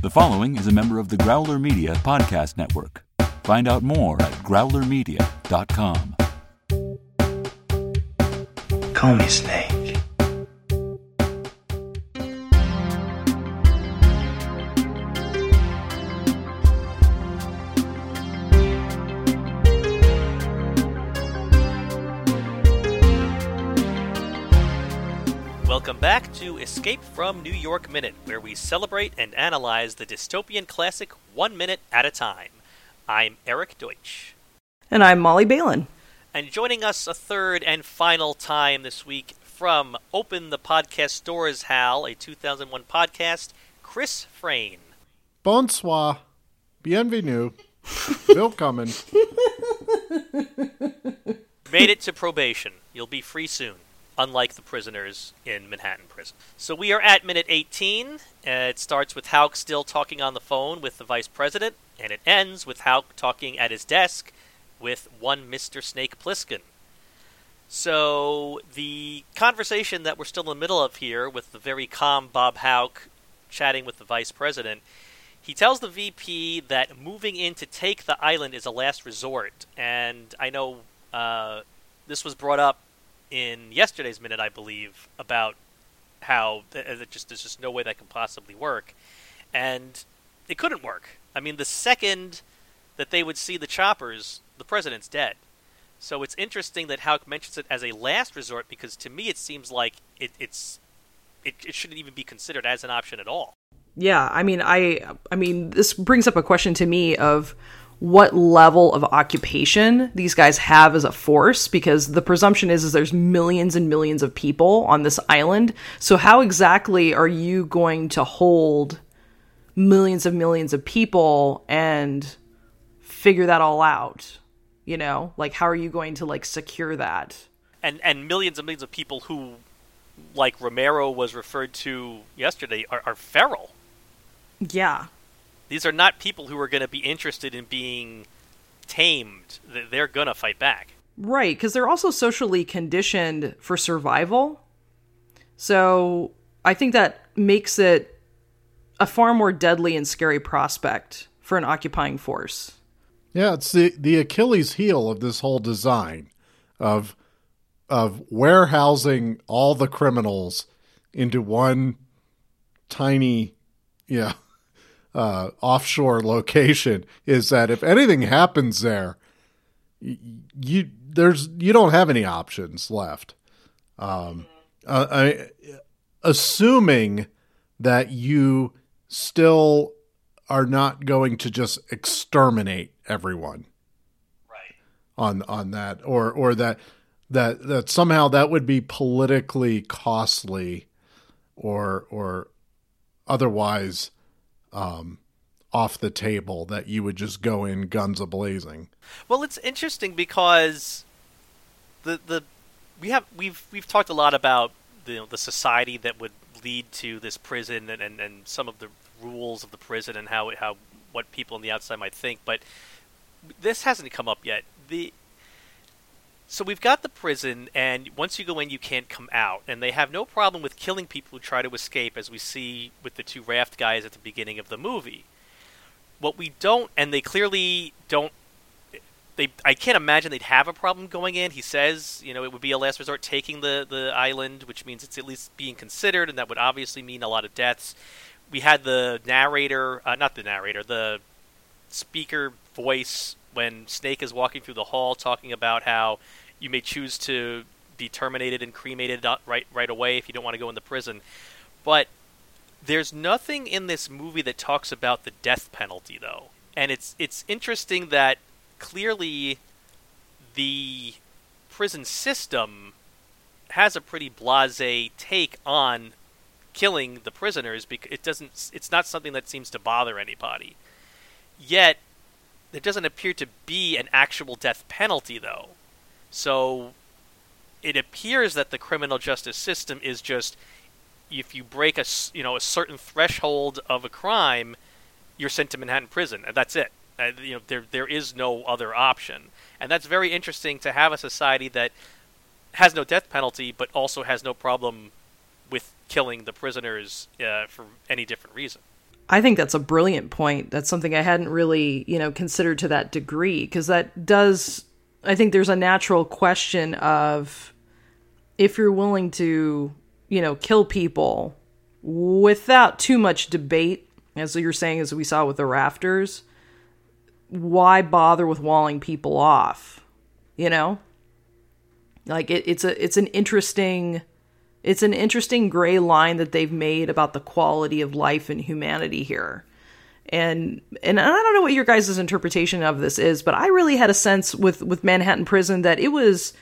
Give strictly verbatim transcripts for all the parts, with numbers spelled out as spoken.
The following is a member of the Growler Media Podcast Network. Find out more at growler media dot com. Call me Snake. Welcome back to Escape from New York Minute, where we celebrate and analyze the dystopian classic one minute at a time. I'm Eric Deutsch. And I'm Molly Balin. And joining us a third and final time this week from Open the Podcast Doors, Hal, a two thousand one podcast, Chris Frayne. Bonsoir. Bienvenue. Willkommen. Made it to probation. You'll be free soon. Unlike the prisoners in Manhattan prison. So we are at minute eighteen. Uh, it starts with Hauk still talking on the phone with the vice president, and it ends with Hauk talking at his desk with one Mister Snake Plissken. So the conversation that we're still in the middle of here with the very calm Bob Hauk chatting with the vice president, he tells the V P that moving in to take the island is a last resort. And I know uh, this was brought up in yesterday's minute, I believe, about how uh, just, there's just no way that can possibly work. And it couldn't work. I mean, the second that they would see the choppers, the president's dead. So it's interesting that Hauk mentions it as a last resort, because to me it seems like it, it's it, it shouldn't even be considered as an option at all. Yeah, I mean, I, I mean, this brings up a question to me of what level of occupation these guys have as a force, because the presumption is, is there's millions and millions of people on this island. So how exactly are you going to hold millions and millions of people and figure that all out? You know, like, how are you going to like secure that? And, and millions and millions of people who, like Romero was referred to yesterday, are, are feral. Yeah. These are not people who are going to be interested in being tamed. They're going to fight back. Right, because they're also socially conditioned for survival. So I think that makes it a far more deadly and scary prospect for an occupying force. Yeah, it's the, the Achilles heel of this whole design of of warehousing all the criminals into one tiny, yeah, Uh, offshore location, is that if anything happens there, you, you there's you don't have any options left. Um, uh, I, assuming that you still are not going to just exterminate everyone, right? On on that, or or that that that somehow that would be politically costly, or or otherwise. Um, off the table, that you would just go in guns a-blazing. Well, it's interesting because the the we have we've we've talked a lot about the, you know, the society that would lead to this prison and, and, and some of the rules of the prison and how how what people on the outside might think, but this hasn't come up yet. The so we've got the prison, and once you go in, you can't come out. And they have no problem with killing people who try to escape, as we see with the two raft guys at the beginning of the movie. What we don't, and they clearly don't, they I can't imagine they'd have a problem going in. He says, you know, it would be a last resort taking the, the island, which means it's at least being considered, and that would obviously mean a lot of deaths. We had the narrator, uh, not the narrator, the speaker voice when Snake is walking through the hall talking about how you may choose to be terminated and cremated right right away if you don't want to go into prison. But there's nothing in this movie that talks about the death penalty, though. And it's it's interesting that clearly the prison system has a pretty blasé take on killing the prisoners, because it doesn't it's not something that seems to bother anybody. Yet there doesn't appear to be an actual death penalty, though. So it appears that the criminal justice system is just, if you break a, you know, a certain threshold of a crime, you're sent to Manhattan prison, and that's it. Uh, you know, there there is no other option. And that's very interesting, to have a society that has no death penalty but also has no problem with killing the prisoners uh, for any different reason. I think that's a brilliant point. That's something I hadn't really, you know, considered to that degree, because that does, I think there's a natural question of, if you're willing to, you know, kill people without too much debate, as you're saying, as we saw with the rafters, why bother with walling people off? You know, like it, it's a, it's an interesting, it's an interesting gray line that they've made about the quality of life and humanity here. And and I don't know what your guys' interpretation of this is, but I really had a sense with, with Manhattan Prison that it was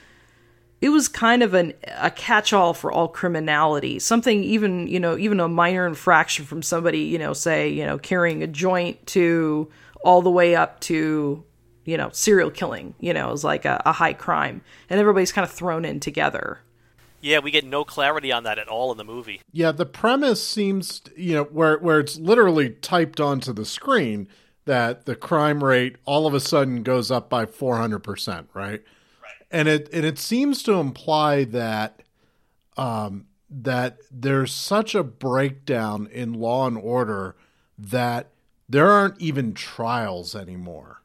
it was kind of an a catch-all for all criminality. Something even, you know, even a minor infraction from somebody, you know, say, you know, carrying a joint to all the way up to, you know, serial killing, you know, is like a, a high crime. And everybody's kind of thrown in together. Yeah, we get no clarity on that at all in the movie. Yeah, the premise seems, you know, where where it's literally typed onto the screen that the crime rate all of a sudden goes up by four hundred percent, right? Right. And it and it seems to imply that um, that there's such a breakdown in law and order that there aren't even trials anymore.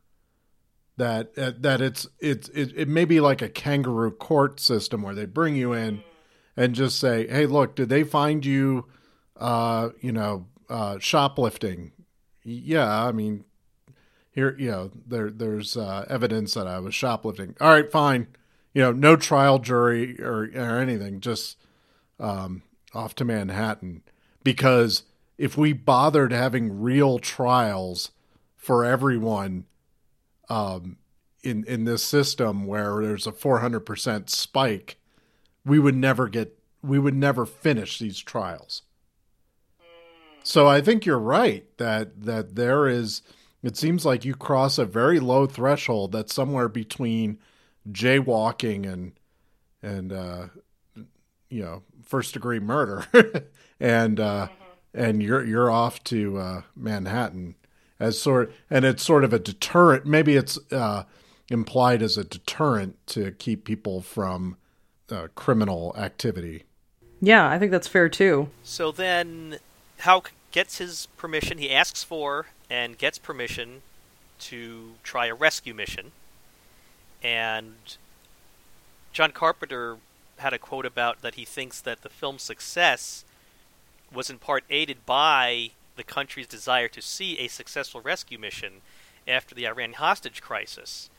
That uh, that it's it's it, it may be like a kangaroo court system where they bring you in and just say, hey, look, did they find you, uh, you know, uh, shoplifting? Yeah, I mean, here, you know, there there's uh, evidence that I was shoplifting. All right, fine. You know, no trial, jury, or, or anything, just um, off to Manhattan. Because if we bothered having real trials for everyone um, in in this system where there's a four hundred percent spike, we would never get, we would never finish these trials. So I think you're right that, that there is, it seems like you cross a very low threshold that's somewhere between jaywalking and, and, uh, you know, first degree murder and, uh, mm-hmm. and you're, you're off to, uh, Manhattan as sort, and it's sort of a deterrent. Maybe it's, uh, implied as a deterrent to keep people from, Uh, criminal activity. Yeah, I think that's fair too. So then Hal gets his permission, he asks for and gets permission to try a rescue mission. And John Carpenter had a quote about that he thinks that the film's success was in part aided by the country's desire to see a successful rescue mission after the Iran hostage crisis.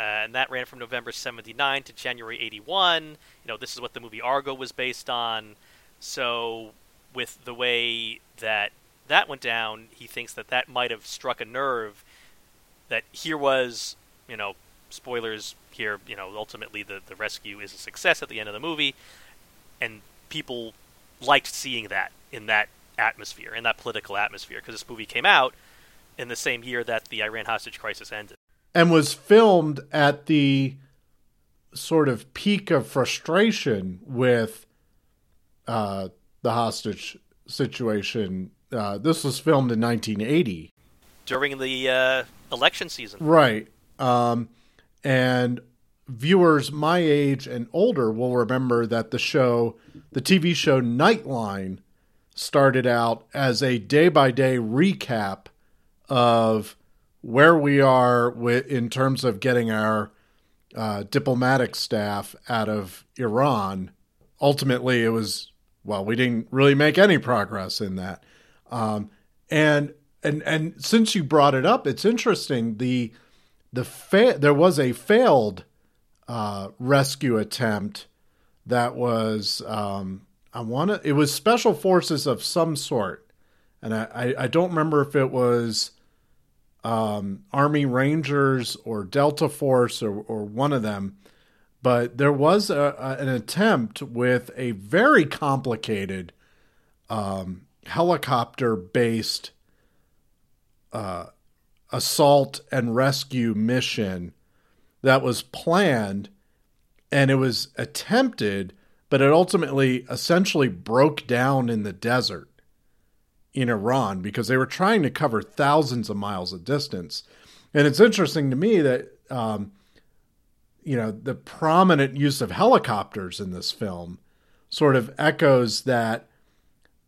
Uh, and that ran from November seventy-nine to January eighty-one. You know, this is what the movie Argo was based on. So with the way that that went down, he thinks that that might have struck a nerve, that here was, you know, spoilers here, you know, ultimately the, the rescue is a success at the end of the movie. And people liked seeing that in that atmosphere, in that political atmosphere, because this movie came out in the same year that the Iran hostage crisis ended. And was filmed at the sort of peak of frustration with uh, the hostage situation. Uh, this was filmed in nineteen eighty. During the uh, election season. Right. Um, and viewers my age and older will remember that the show, the T V show Nightline, started out as a day-by-day recap of where we are with, in terms of getting our uh, diplomatic staff out of Iran. Ultimately, it was, well, we didn't really make any progress in that. Um, and and and since you brought it up, it's interesting. The the fa- there was a failed uh, rescue attempt that was um, I want to. It was special forces of some sort, and I, I, I don't remember if it was Um, Army Rangers or Delta Force or, or one of them, but there was a, a, an attempt with a very complicated um, helicopter-based uh, assault and rescue mission that was planned, and it was attempted, but it ultimately essentially broke down in the desert in Iran, because they were trying to cover thousands of miles of distance. And it's interesting to me that, um, you know, the prominent use of helicopters in this film sort of echoes that,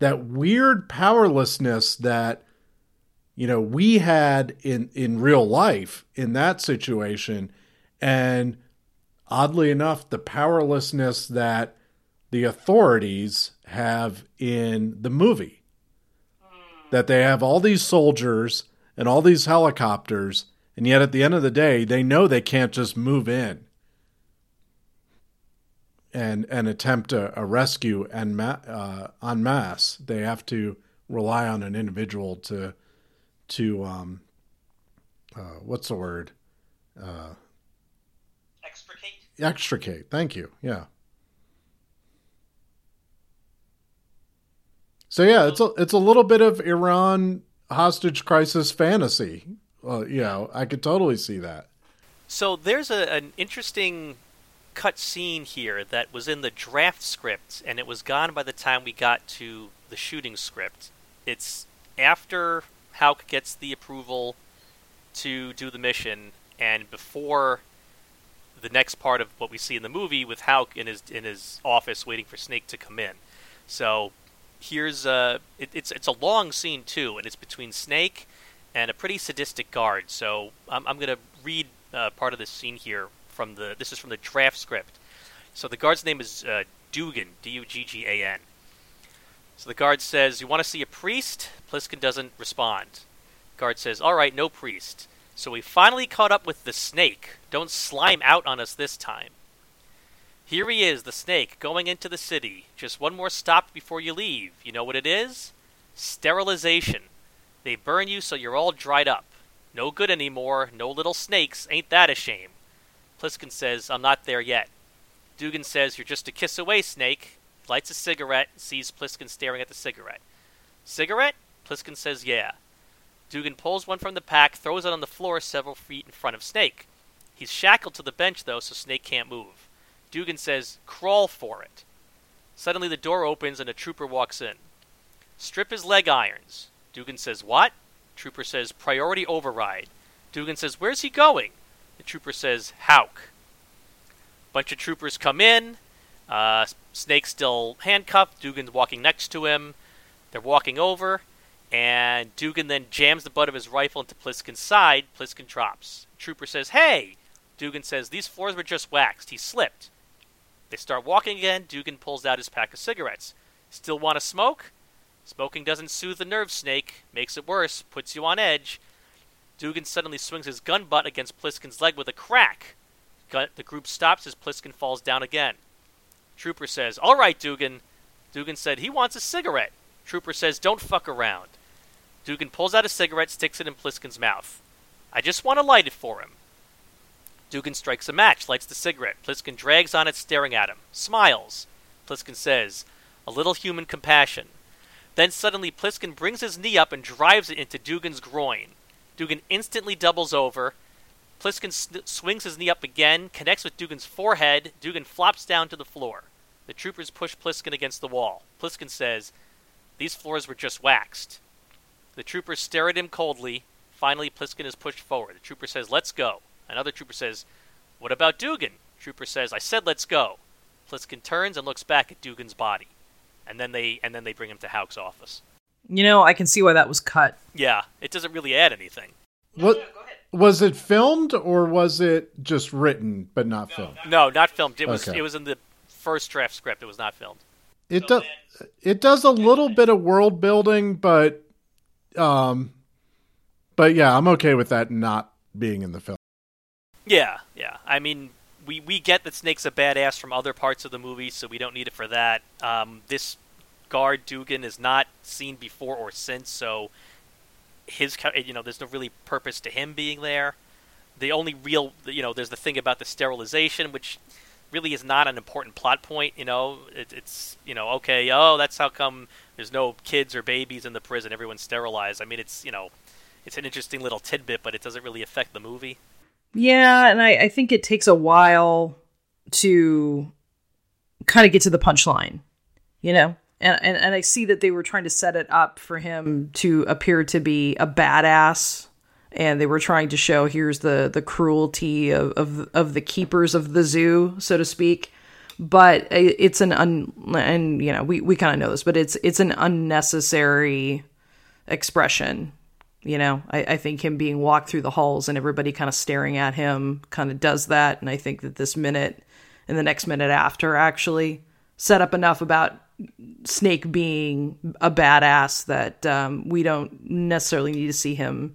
that weird powerlessness that You know, we had in, in real life in that situation, and oddly enough, the powerlessness that the authorities have in the movie, that they have all these soldiers and all these helicopters, and yet at the end of the day, they know they can't just move in and and attempt a, a rescue en ma- uh, en masse. They have to rely on an individual to, to um, uh, what's the word? Uh, extricate. Extricate. Thank you. Yeah. So yeah, it's a it's a little bit of Iran hostage crisis fantasy. Well, you know, I could totally see that. So there's a, an interesting cut scene here that was in the draft script, and it was gone by the time we got to the shooting script. It's after Hauk gets the approval to do the mission, and before the next part of what we see in the movie with Hauk in his in his office waiting for Snake to come in. So here's a it, it's it's a long scene too, and it's between Snake and a pretty sadistic guard. So I'm, I'm going to read uh, part of this scene here from the. This is from the draft script. So the guard's name is uh, Dugan, D U G G A N. So the guard says, "You want to see a priest?" Pliskin doesn't respond. The guard says, "All right, no priest. So we finally caught up with the Snake. Don't slime out on us this time. Here he is, the Snake, going into the city. Just one more stop before you leave. You know what it is? Sterilization. They burn you so you're all dried up. No good anymore. No little snakes. Ain't that a shame?" Pliskin says, "I'm not there yet." Dugan says, "You're just a kiss away, Snake." Lights a cigarette, sees Pliskin staring at the cigarette. "Cigarette?" Pliskin says, "Yeah." Dugan pulls one from the pack, throws it on the floor several feet in front of Snake. He's shackled to the bench, though, so Snake can't move. Dugan says, "Crawl for it." Suddenly the door opens and a trooper walks in. "Strip his leg irons." Dugan says, "What?" Trooper says, "Priority override." Dugan says, "Where's he going?" The trooper says, "Hauk." Bunch of troopers come in. Uh, Snake's still handcuffed. Dugan's walking next to him. They're walking over, and Dugan then jams the butt of his rifle into Pliskin's side. Pliskin drops. Trooper says, "Hey!" Dugan says, "These floors were just waxed. He slipped." They start walking again. Dugan pulls out his pack of cigarettes. "Still want to smoke?" Smoking doesn't soothe the nerve, Snake. Makes it worse. Puts you on edge. Dugan suddenly swings his gun butt against Pliskin's leg with a crack. The group stops as Pliskin falls down again. Trooper says, "All right, Dugan." Dugan said, "He wants a cigarette." Trooper says, "Don't fuck around." Dugan pulls out a cigarette, sticks it in Pliskin's mouth. "I just want to light it for him." Dugan strikes a match, lights the cigarette. Pliskin drags on it, staring at him. Smiles. Pliskin says, "A little human compassion." Then suddenly Pliskin brings his knee up and drives it into Dugan's groin. Dugan instantly doubles over. Pliskin sn- swings his knee up again, connects with Dugan's forehead. Dugan flops down to the floor. The troopers push Pliskin against the wall. Pliskin says, "These floors were just waxed." The troopers stare at him coldly. Finally, Pliskin is pushed forward. The trooper says, "Let's go." Another trooper says, "What about Dugan?" Trooper says, "I said let's go." Pliskin turns and looks back at Dugan's body. And then they and then they bring him to Hauk's office. You know, I can see why that was cut. Yeah, it doesn't really add anything. What, no, no, go ahead. Was it filmed or was it just written but not no, filmed? Not no, not filmed. It okay. was it was in the first draft script. It was not filmed. It so does then, it does a little bit of world building, but um, but yeah, I'm okay with that not being in the film. Yeah, yeah. I mean. We we get that Snake's a badass from other parts of the movie, so we don't need it for that. Um, this guard, Dugan, is not seen before or since, so his you know there's no really purpose to him being there. The only real you know there's the thing about the sterilization, which really is not an important plot point. You know it, it's you know okay oh that's how come there's no kids or babies in the prison. Everyone's sterilized. I mean it's you know it's an interesting little tidbit, but it doesn't really affect the movie. Yeah, and I, I think it takes a while to kind of get to the punchline, you know? And, and and I see that they were trying to set it up for him to appear to be a badass, and they were trying to show here's the, the cruelty of, of of the keepers of the zoo, so to speak. But it's an, un, and you know, we, we kind of know this, but it's it's an unnecessary expression You know, I, I think him being walked through the halls and everybody kind of staring at him kind of does that. And I think that this minute and the next minute after actually set up enough about Snake being a badass that um, we don't necessarily need to see him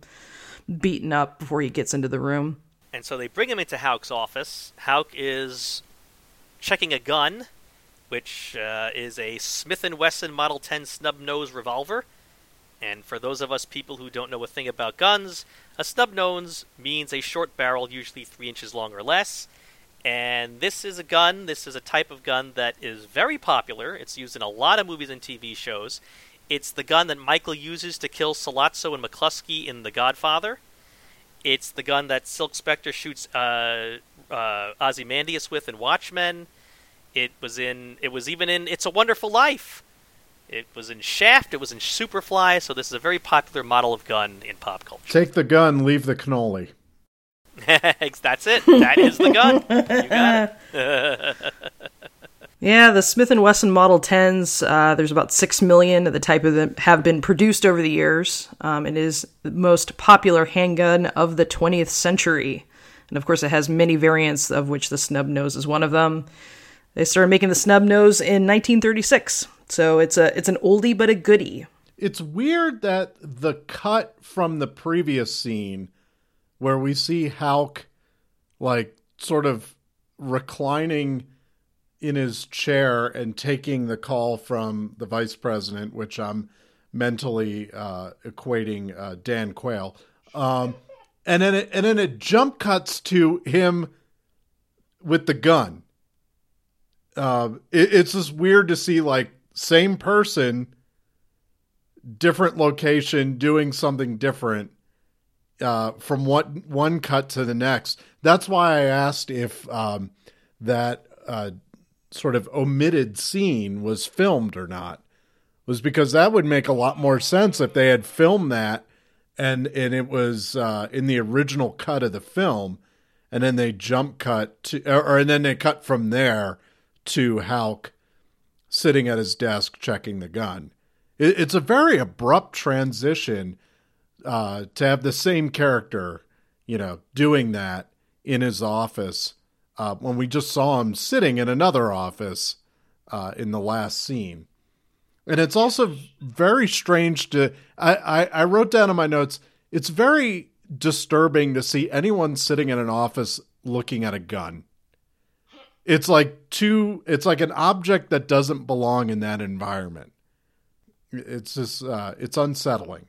beaten up before he gets into the room. And so they bring him into Hauk's office. Hauk is checking a gun, which uh, is a Smith and Wesson Model ten snub-nose revolver. And for those of us people who don't know a thing about guns, a snub-nose means a short barrel, usually three inches long or less. And this is a gun, this is a type of gun that is very popular. It's used in a lot of movies and T V shows. It's the gun that Michael uses to kill Sollozzo and McCluskey in The Godfather. It's the gun that Silk Spectre shoots uh, uh, Ozymandias with in Watchmen. It was in. It was even in It's a Wonderful Life. It was in Shaft. It was in Superfly. So this is a very popular model of gun in pop culture. Take the gun, leave the cannoli. That's it. That is the gun. You got it. Yeah, the Smith and Wesson Model tens, uh, there's about six million of the type of them have been produced over the years. Um, it is the most popular handgun of the twentieth century. And of course, it has many variants, of which the snub nose is one of them. They started making the snub nose in nineteen thirty-six. So it's a it's an oldie but a goodie. It's weird that the cut from the previous scene where we see Hauk like sort of reclining in his chair and taking the call from the vice president, which I'm mentally uh, equating uh, Dan Quayle. Um, and then it, and then it jump cuts to him with the gun. Uh, it, it's just weird to see like same person, different location, doing something different uh, from what one cut to the next. That's why I asked if um, that uh, sort of omitted scene was filmed or not, was because that would make a lot more sense if they had filmed that and, and it was uh, in the original cut of the film. And then they jump cut to, or, or and then they cut from there to Hauk sitting at his desk checking the gun. It, it's a very abrupt transition uh, to have the same character, you know, doing that in his office uh, when we just saw him sitting in another office uh, in the last scene. And it's also very strange to, I, I, I wrote down in my notes, it's very disturbing to see anyone sitting in an office looking at a gun. It's like two, it's like an object that doesn't belong in that environment. It's just, uh, it's unsettling.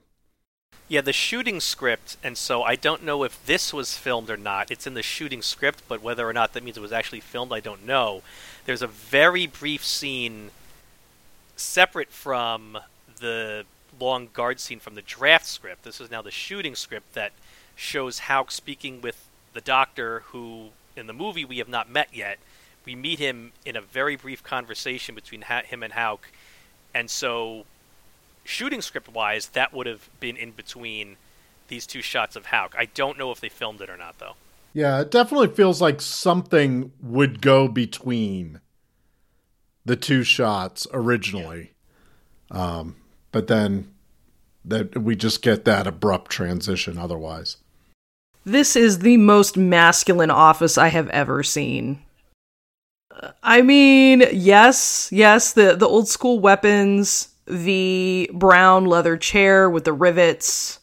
Yeah, the shooting script, and so I don't know if this was filmed or not. It's in the shooting script, but whether or not that means it was actually filmed, I don't know. There's a very brief scene separate from the long guard scene from the draft script. This is now the shooting script that shows Hauk speaking with the doctor who, in the movie, we have not met yet. We meet him in a very brief conversation between ha- him and Hauk. And so, shooting script-wise, that would have been in between these two shots of Hauk. I don't know if they filmed it or not, though. Yeah, it definitely feels like something would go between the two shots originally. Yeah. Um, but then that we just get that abrupt transition otherwise. This is the most masculine office I have ever seen. I mean, yes, yes, the, the old school weapons, the brown leather chair with the rivets,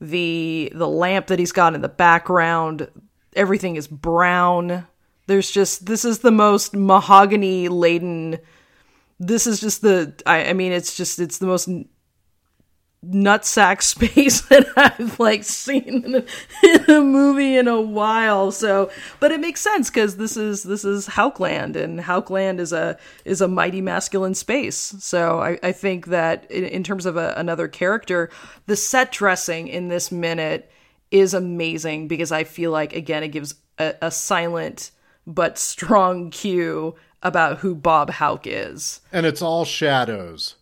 the the lamp that he's got in the background, everything is brown. There's just, this is the most mahogany laden, this is just the, I, I mean, it's just, it's the most nutsack space that I've like seen in a, in a movie in a while. So, but it makes sense because this is this is Haukland, and Haukland is a is a mighty masculine space. So I, I think that in, in terms of a, another character, the set dressing in this minute is amazing because I feel like again it gives a, a silent but strong cue about who Bob Hauk is, and it's all shadows.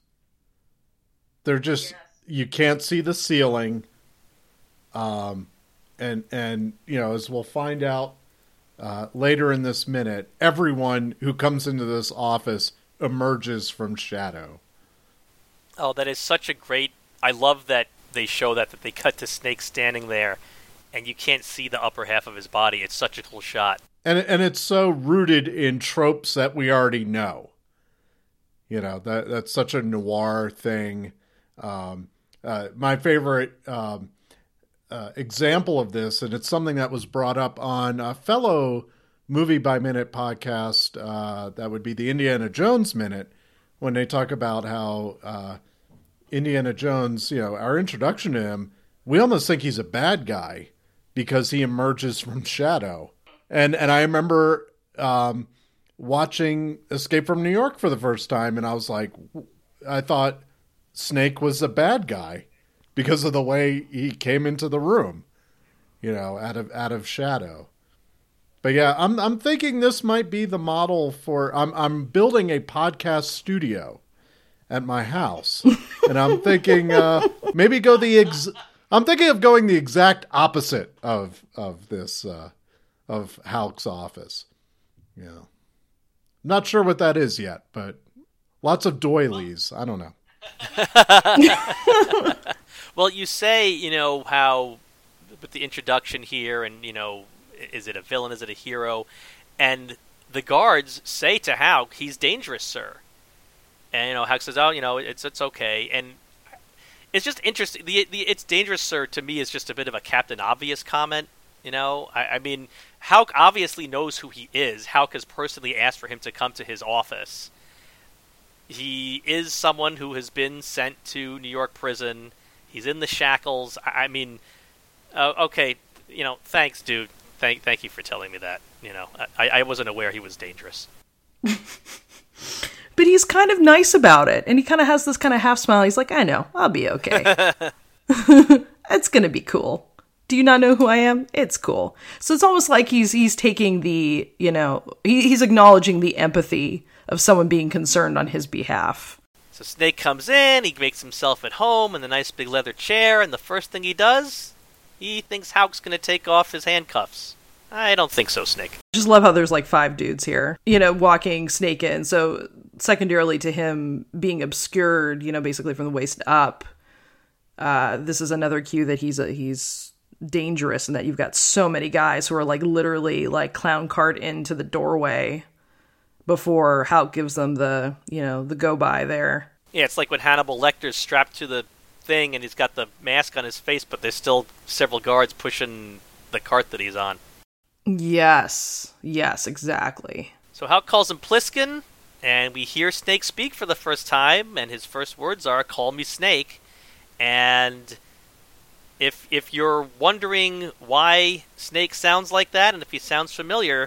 They're just. Yeah. You can't see the ceiling. Um, and, and, you know, as we'll find out uh, later in this minute, everyone who comes into this office emerges from shadow. Oh, that is such a great, I love that they show that, that they cut to Snake standing there, and you can't see the upper half of his body. It's such a cool shot. And and it's so rooted in tropes that we already know. You know, that that's such a noir thing. Um, uh, my favorite um, uh, example of this, and it's something that was brought up on a fellow Movie by Minute podcast, uh, that would be the Indiana Jones Minute, when they talk about how uh, Indiana Jones, you know, our introduction to him, we almost think he's a bad guy because he emerges from shadow. And and I remember um, watching Escape from New York for the first time, and I was like, I thought Snake was a bad guy because of the way he came into the room, you know, out of out of shadow. But yeah, I'm I'm thinking this might be the model for. I'm I'm building a podcast studio at my house, and I'm thinking uh, maybe go the ex. I'm thinking of going the exact opposite of of this. Uh, Of Halk's office. Yeah. Not sure what that is yet, but lots of doilies. I don't know. Well, you say, you know, how with the introduction here and, you know, is it a villain? Is it a hero? And the guards say to Halk, he's dangerous, sir. And, you know, Halk says, oh, you know, it's it's okay. And it's just interesting. The, the it's dangerous, sir, to me is just a bit of a Captain Obvious comment. You know, I, I mean, Halk obviously knows who he is. Halk has personally asked for him to come to his office. He is someone who has been sent to New York prison. He's in the shackles. I, I mean, uh, okay, you know, thanks, dude. Thank thank you for telling me that. You know, I, I wasn't aware he was dangerous. But he's kind of nice about it. And he kind of has this kind of half smile. He's like, I know, I'll be okay. That's going to be cool. Do you not know who I am? It's cool. So it's almost like he's he's taking the, you know, he, he's acknowledging the empathy of someone being concerned on his behalf. So Snake comes in, he makes himself at home in the nice big leather chair, and the first thing he does, he thinks Halk's going to take off his handcuffs. I don't think so, Snake. Just love how there's like five dudes here, you know, walking Snake in. So secondarily to him being obscured, you know, basically from the waist up, uh, this is another cue that he's a, he's... dangerous, and that you've got so many guys who are like literally like clown cart into the doorway before Halk gives them the, you know, the go by there. Yeah, it's like when Hannibal Lecter's strapped to the thing and he's got the mask on his face, but there's still several guards pushing the cart that he's on. Yes, yes, exactly. So Halk calls him Pliskin, and we hear Snake speak for the first time, and his first words are, "Call me Snake," and. If if you're wondering why Snake sounds like that, and if he sounds familiar,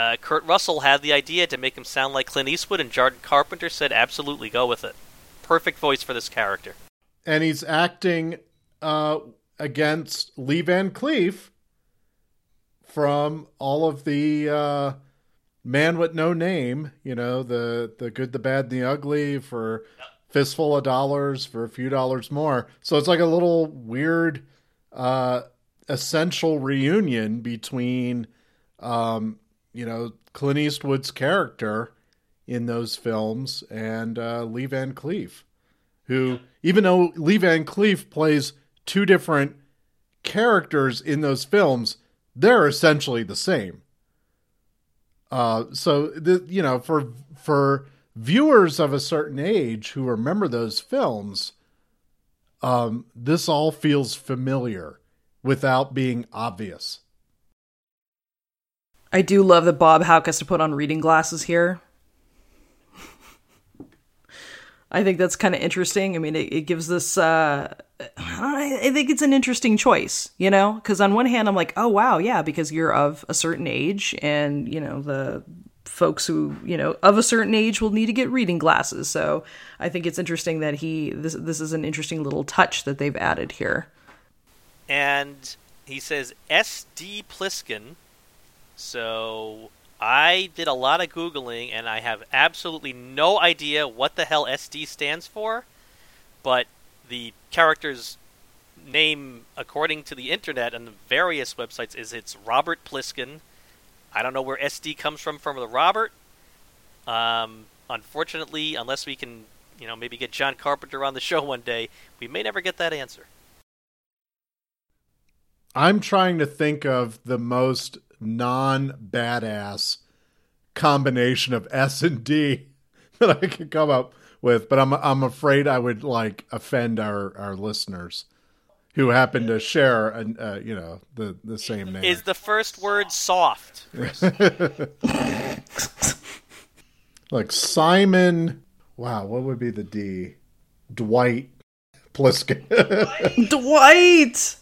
uh, Kurt Russell had the idea to make him sound like Clint Eastwood, and John Carpenter said, absolutely, go with it. Perfect voice for this character. And he's acting uh, against Lee Van Cleef from all of the uh, Man with No Name, you know, the, the Good, the Bad, and the Ugly for... Yep. Fistful of Dollars, For a Few Dollars More. So it's like a little weird uh, essential reunion between, um, you know, Clint Eastwood's character in those films and uh, Lee Van Cleef, who, even though Lee Van Cleef plays two different characters in those films, they're essentially the same. Uh, so, the, you know, for for... viewers of a certain age who remember those films, um, this all feels familiar without being obvious. I do love that Bob Halk has to put on reading glasses here. I think that's kind of interesting. I mean, it, it gives this, uh, I, I think it's an interesting choice, you know, because on one hand I'm like, oh, wow, yeah, because you're of a certain age and, you know, the folks who, you know, of a certain age will need to get reading glasses. So I think it's interesting that he, this this is an interesting little touch that they've added here. And he says S D Pliskin. So I did a lot of Googling and I have absolutely no idea what the hell S D stands for, but the character's name, according to the internet and the various websites, is it's Robert Pliskin. I don't know where S D comes from, from the Robert. Um, unfortunately, unless we can, you know, maybe get John Carpenter on the show one day, we may never get that answer. I'm trying to think of the most non-badass combination of S and D that I could come up with, but I'm I'm afraid I would like offend our, our listeners who happen to share an, uh, you know the, the same name. Is the first word soft? Like Simon. Wow, what would be the D? Dwight Plissken. Dwight. Dwight.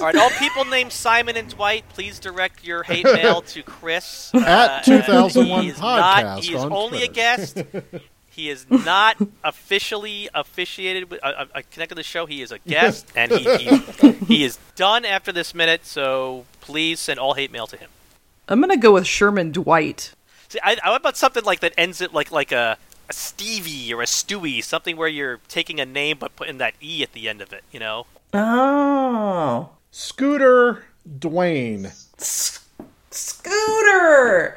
All right, all people named Simon and Dwight, please direct your hate mail to Chris at uh, two thousand one Podcast. Not, he is on only Twitter. A guest. He is not officially officiated with uh, uh, connected to the show. He is a guest, and he, he he is done after this minute. So please send all hate mail to him. I'm gonna go with Sherman Dwight. See, I, I about something like that ends it like like a, a Stevie or a Stewie, something where you're taking a name but putting that e at the end of it. You know. Oh. Scooter Dwayne. S- Scooter!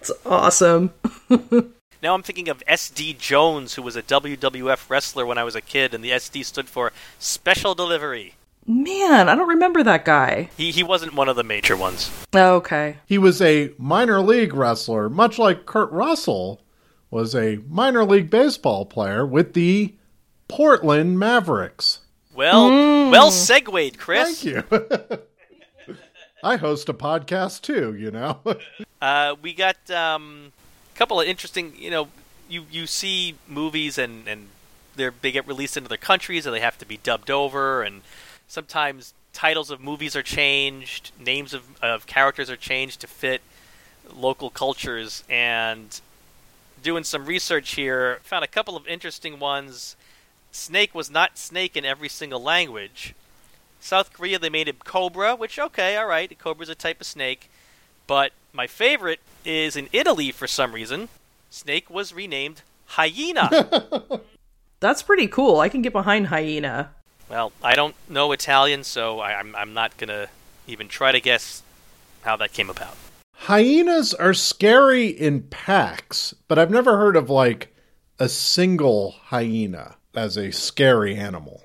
It's awesome. Now I'm thinking of S D Jones, who was a W W F wrestler when I was a kid, and the S D stood for Special Delivery. Man, I don't remember that guy. He he wasn't one of the major ones. Oh, okay. He was a minor league wrestler, much like Kurt Russell was a minor league baseball player with the Portland Mavericks. Well, mm. well segued, Chris. Thank you. I host a podcast too, you know. uh, we got um, a couple of interesting, you know, you, you see movies and, and they're, they get released in other countries and they have to be dubbed over. And sometimes titles of movies are changed. Names of, of characters are changed to fit local cultures. And doing some research here, found a couple of interesting ones. Snake was not snake in every single language. South Korea, they made him cobra, which, okay, all right, cobra's a type of snake. But my favorite is in Italy, for some reason, Snake was renamed Hyena. That's pretty cool. I can get behind Hyena. Well, I don't know Italian, so I, I'm, I'm not going to even try to guess how that came about. Hyenas are scary in packs, but I've never heard of, like, a single hyena as a scary animal.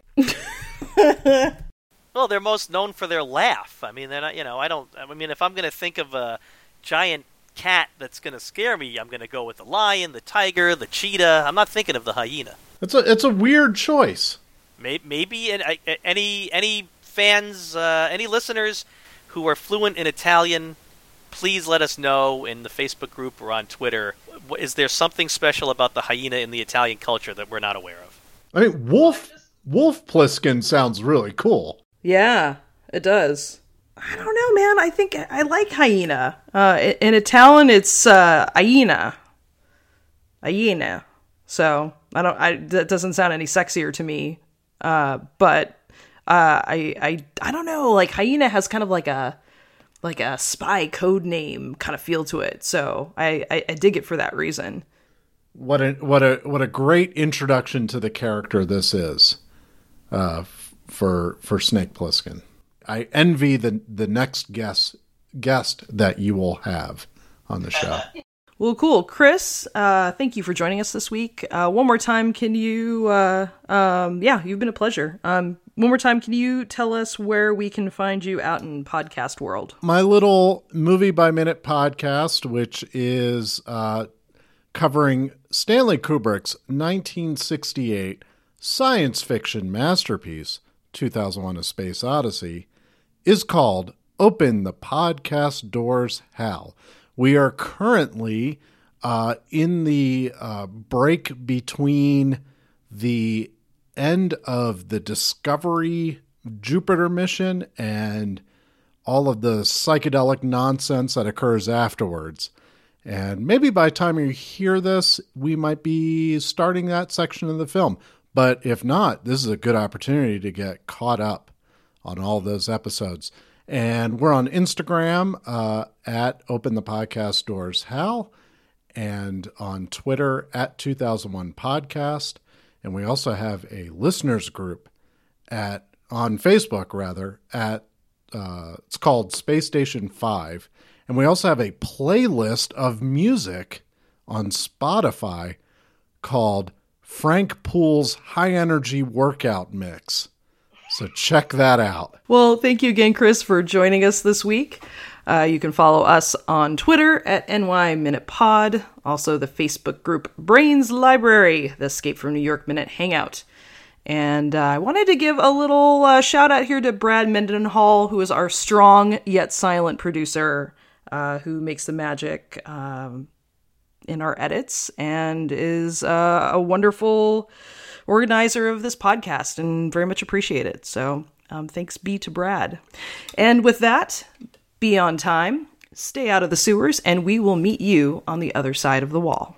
Well, they're most known for their laugh. I mean, they're not, you know, I don't, I mean, if I'm going to think of a giant cat that's going to scare me, I'm going to go with the lion, the tiger, the cheetah. I'm not thinking of the hyena. It's a, it's a weird choice. Maybe, maybe any, any fans, uh, any listeners who are fluent in Italian, please let us know in the Facebook group or on Twitter. Is there something special about the hyena in the Italian culture that we're not aware of? I mean, Wolf Wolf Plissken sounds really cool. Yeah, it does. I don't know, man. I think I like hyena. Uh, in Italian, it's uh, hyena, hyena. So I don't. I that doesn't sound any sexier to me. Uh, but uh, I I I don't know. Like hyena has kind of like a like a spy code name kind of feel to it. So I I, I dig it for that reason. What a what a what a great introduction to the character this is, uh, f- for for Snake Plissken. I envy the the next guest guest that you will have on the show. Well, cool, Chris. Uh, thank you for joining us this week. Uh, one more time, can you? Uh, um, yeah, you've been a pleasure. Um, one more time, can you tell us where we can find you out in podcast world? My little movie by minute podcast, which is. Uh, covering Stanley Kubrick's nineteen sixty-eight science fiction masterpiece, two thousand one: A Space Odyssey, is called Open the Podcast Doors, Hal. We are currently uh, in the uh, break between the end of the Discovery Jupiter mission and all of the psychedelic nonsense that occurs afterwards. And maybe by the time you hear this, we might be starting that section of the film. But if not, this is a good opportunity to get caught up on all those episodes. And we're on Instagram uh, at Open the Podcast Doors Hal, and on Twitter at two thousand one Podcast. And we also have a listeners group at on Facebook, rather, at uh, it's called Space Station five. And we also have a playlist of music on Spotify called Frank Poole's High Energy Workout Mix. So check that out. Well, thank you again, Chris, for joining us this week. Uh, you can follow us on Twitter at N Y Minute Pod, also the Facebook group Brains Library, the Escape from New York Minute Hangout. And uh, I wanted to give a little uh, shout out here to Brad Mendenhall, who is our strong yet silent producer, uh, who makes the magic um, in our edits and is uh, a wonderful organizer of this podcast, and very much appreciate it. So um, thanks be to Brad. And with that, be on time, stay out of the sewers, and we will meet you on the other side of the wall.